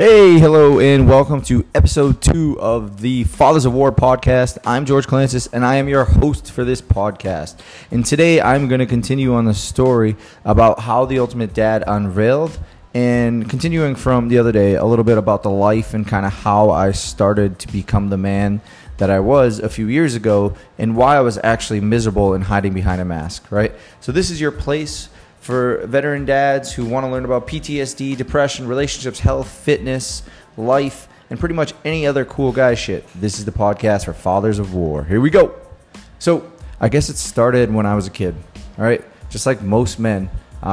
Hey, hello, and welcome to episode 2 of the Fathers of War podcast. I'm George Clances, and I am your host for this podcast. And today I'm going to continue on the story about how the Ultimate Dad unveiled, and continuing from the other day, a little bit about the life and kind of how I started to become the man that I was a few years ago, and why I was actually miserable and hiding behind a mask, right? So this is your place for veteran dads who want to learn about PTSD, depression, relationships, health, fitness, life, and pretty much any other cool guy shit. This is the podcast for Fathers of War. Here we go. So I guess it started when I was a kid, all right? Just like most men, a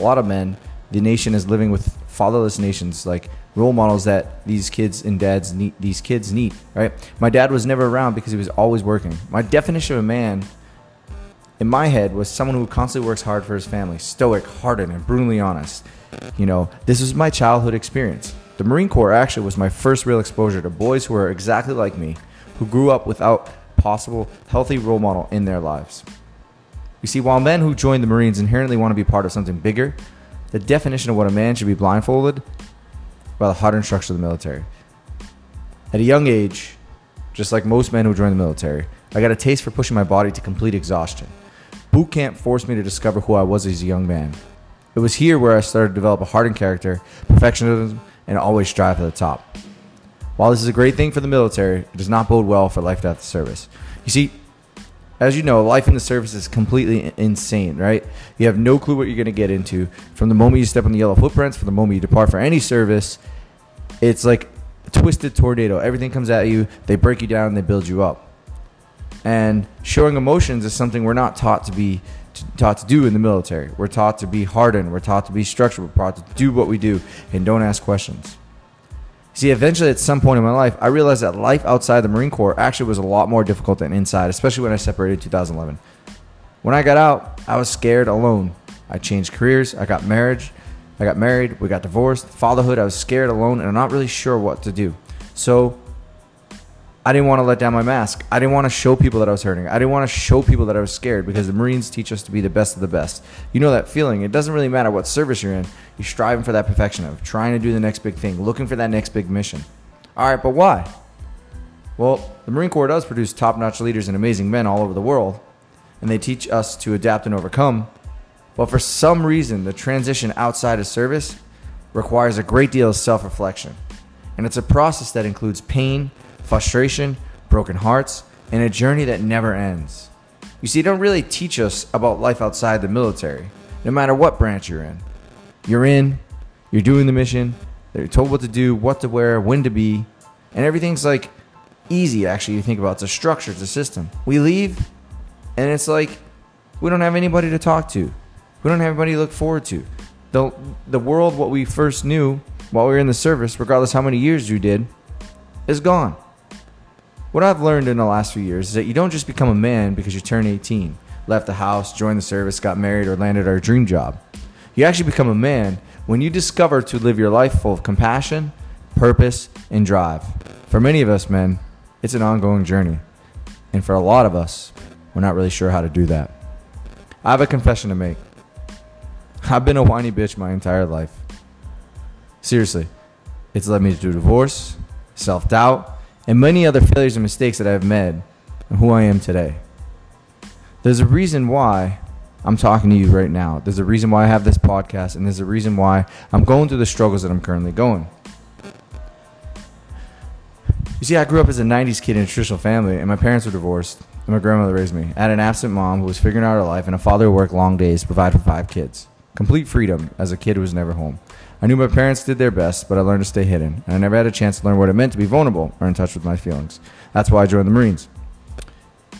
lot of men, the nation is living with fatherless nations, like role models that these kids and dads need, right? My dad was never around because he was always working. My definition of a man in my head was someone who constantly works hard for his family, stoic, hardened, and brutally honest. You know, this was my childhood experience. The Marine Corps actually was my first real exposure to boys who were exactly like me, who grew up without possible healthy role model in their lives. You see, while men who join the Marines inherently want to be part of something bigger, the definition of what a man should be blindfolded by the hardened structure of the military. At a young age, just like most men who join the military, I got a taste for pushing my body to complete exhaustion. Boot camp forced me to discover who I was as a young man. It was here where I started to develop a hardened character, perfectionism, and always strive for the top. While this is a great thing for the military, it does not bode well for life after service. You see, as you know, life in the service is completely insane, right? You have no clue what you're going to get into. From the moment you step on the yellow footprints, from the moment you depart for any service, it's like a twisted tornado. Everything comes at you, they break you down, they build you up. And showing emotions is something we're not taught to be taught to do in the military. We're taught to be hardened. We're taught to be structured. We're taught to do what we do and don't ask questions. See, eventually at some point in my life, I realized that life outside the Marine Corps actually was a lot more difficult than inside, especially when I separated in 2011. When I got out, I was scared alone. I changed careers. I got married. We got divorced. Fatherhood, I was scared alone, and I'm not really sure what to do. So I didn't want to let down my mask. I didn't want to show people that I was hurting. I didn't want to show people that I was scared, because the Marines teach us to be the best of the best. You know that feeling. It doesn't really matter what service you're in. You're striving for that perfection of trying to do the next big thing, looking for that next big mission. All right, but why? Well, the Marine Corps does produce top-notch leaders and amazing men all over the world, and they teach us to adapt and overcome. But for some reason, the transition outside of service requires a great deal of self-reflection, and it's a process that includes pain, frustration, broken hearts, and a journey that never ends. You see, they don't really teach us about life outside the military, no matter what branch you're in. You're doing the mission, you're told what to do, what to wear, when to be, and everything's like easy, actually, you think about it. It's a structure, it's a system. We leave, and it's like we don't have anybody to talk to. We don't have anybody to look forward to. The world, what we first knew while we were in the service, regardless how many years you did, is gone. What I've learned in the last few years is that you don't just become a man because you turn 18, left the house, joined the service, got married, or landed our dream job. You actually become a man when you discover to live your life full of compassion, purpose, and drive. For many of us men, it's an ongoing journey. And for a lot of us, we're not really sure how to do that. I have a confession to make. I've been a whiny bitch my entire life. Seriously, it's led me to divorce, self-doubt, and many other failures and mistakes that I've made and who I am today. There's a reason why I'm talking to you right now. There's a reason why I have this podcast, and there's a reason why I'm going through the struggles that I'm currently going. You see, I grew up as a 90s kid in a traditional family, and my parents were divorced, and my grandmother raised me. I had an absent mom who was figuring out her life, and a father who worked long days to provide for 5 kids. Complete freedom as a kid who was never home. I knew my parents did their best, but I learned to stay hidden, and I never had a chance to learn what it meant to be vulnerable or in touch with my feelings. That's why I joined the Marines.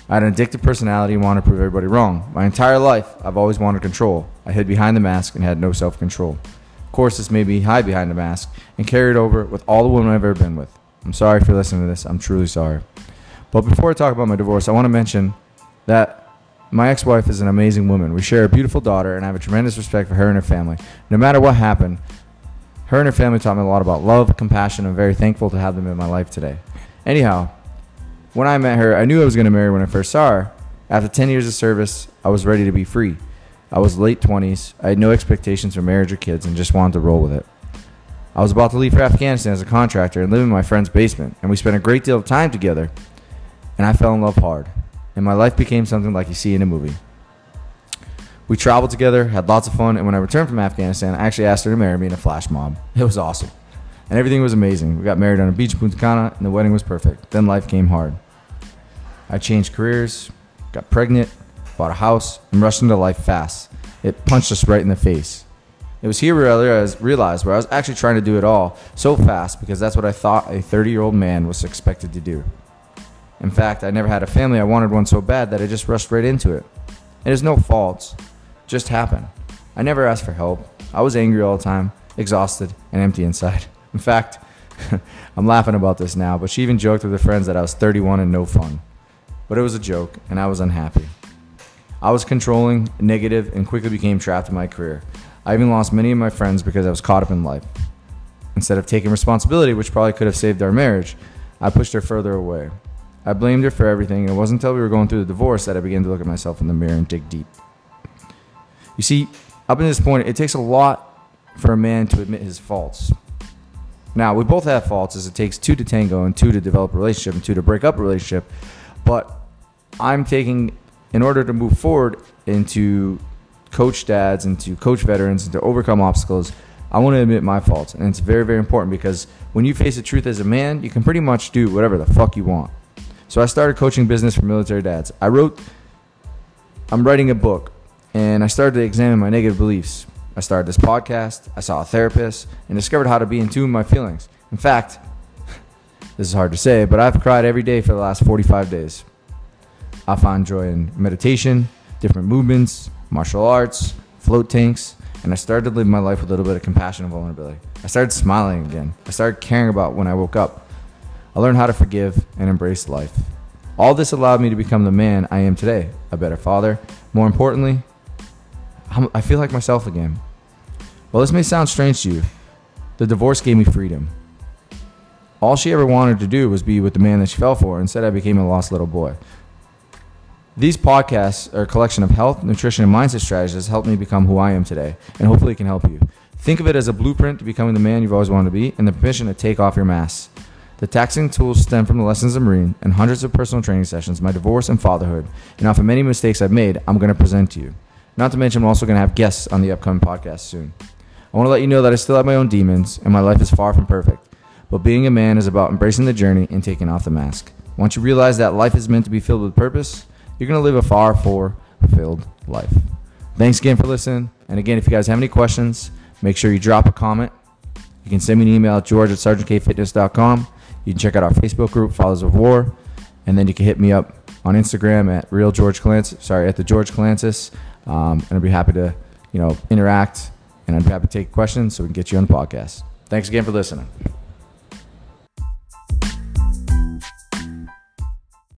I had an addictive personality and wanted to prove everybody wrong. My entire life, I've always wanted control. I hid behind the mask and had no self-control. Of course, this made me hide behind the mask and carry it over with all the women I've ever been with. I'm sorry for listening to this. I'm truly sorry. But before I talk about my divorce, I want to mention that my ex-wife is an amazing woman. We share a beautiful daughter, and I have a tremendous respect for her and her family. No matter what happened, her and her family taught me a lot about love, compassion, and I'm very thankful to have them in my life today. Anyhow, when I met her, I knew I was going to marry when I first saw her. After 10 years of service, I was ready to be free. I was late 20s. I had no expectations for marriage or kids and just wanted to roll with it. I was about to leave for Afghanistan as a contractor and live in my friend's basement, and we spent a great deal of time together, and I fell in love hard, and my life became something like you see in a movie. We traveled together, had lots of fun, and when I returned from Afghanistan, I actually asked her to marry me in a flash mob. It was awesome, and everything was amazing. We got married on a beach in Punta Cana, and the wedding was perfect. Then life came hard. I changed careers, got pregnant, bought a house, and rushed into life fast. It punched us right in the face. It was here where I realized where I was actually trying to do it all so fast because that's what I thought a 30-year-old man was expected to do. In fact, I never had a family. I wanted one so bad that I just rushed right into it. It is no faults. Just happened. I never asked for help. I was angry all the time, exhausted, and empty inside. In fact, I'm laughing about this now, but she even joked with her friends that I was 31 and no fun. But it was a joke, and I was unhappy. I was controlling, negative, and quickly became trapped in my career. I even lost many of my friends because I was caught up in life. Instead of taking responsibility, which probably could have saved our marriage, I pushed her further away. I blamed her for everything, and it wasn't until we were going through the divorce that I began to look at myself in the mirror and dig deep. You see, up to this point, it takes a lot for a man to admit his faults. Now, we both have faults, as it takes two to tango and two to develop a relationship and two to break up a relationship, but I'm taking, in order to move forward into coach dads and to coach veterans and to overcome obstacles, I want to admit my faults. And it's very, very important because when you face the truth as a man, you can pretty much do whatever the fuck you want. So I started coaching business for military dads. I'm writing a book, and I started to examine my negative beliefs. I started this podcast, I saw a therapist, and discovered how to be in tune with my feelings. In fact, this is hard to say, but I've cried every day for the last 45 days. I found joy in meditation, different movements, martial arts, float tanks, and I started to live my life with a little bit of compassion and vulnerability. I started smiling again. I started caring about when I woke up. I learned how to forgive and embrace life. All this allowed me to become the man I am today, a better father. More importantly, I feel like myself again. Well, this may sound strange to you. The divorce gave me freedom. All she ever wanted to do was be with the man that she fell for. Instead, I became a lost little boy. These podcasts are a collection of health, nutrition, and mindset strategies that helped me become who I am today, and hopefully it can help you. Think of it as a blueprint to becoming the man you've always wanted to be and the permission to take off your mask. The taxing tools stem from the lessons of Marine and hundreds of personal training sessions, my divorce and fatherhood, and off of many mistakes I've made, I'm going to present to you. Not to mention, I'm also going to have guests on the upcoming podcast soon. I want to let you know that I still have my own demons, and my life is far from perfect, but being a man is about embracing the journey and taking off the mask. Once you realize that life is meant to be filled with purpose, you're going to live a far more fulfilled life. Thanks again for listening. And again, if you guys have any questions, make sure you drop a comment. You can send me an email at george@sergeantkfitness.com. You can check out our Facebook group, Fathers of War. And then you can hit me up on Instagram at the George Clances. And I'd be happy to, interact, and I'd be happy to take questions so we can get you on the podcast. Thanks again for listening.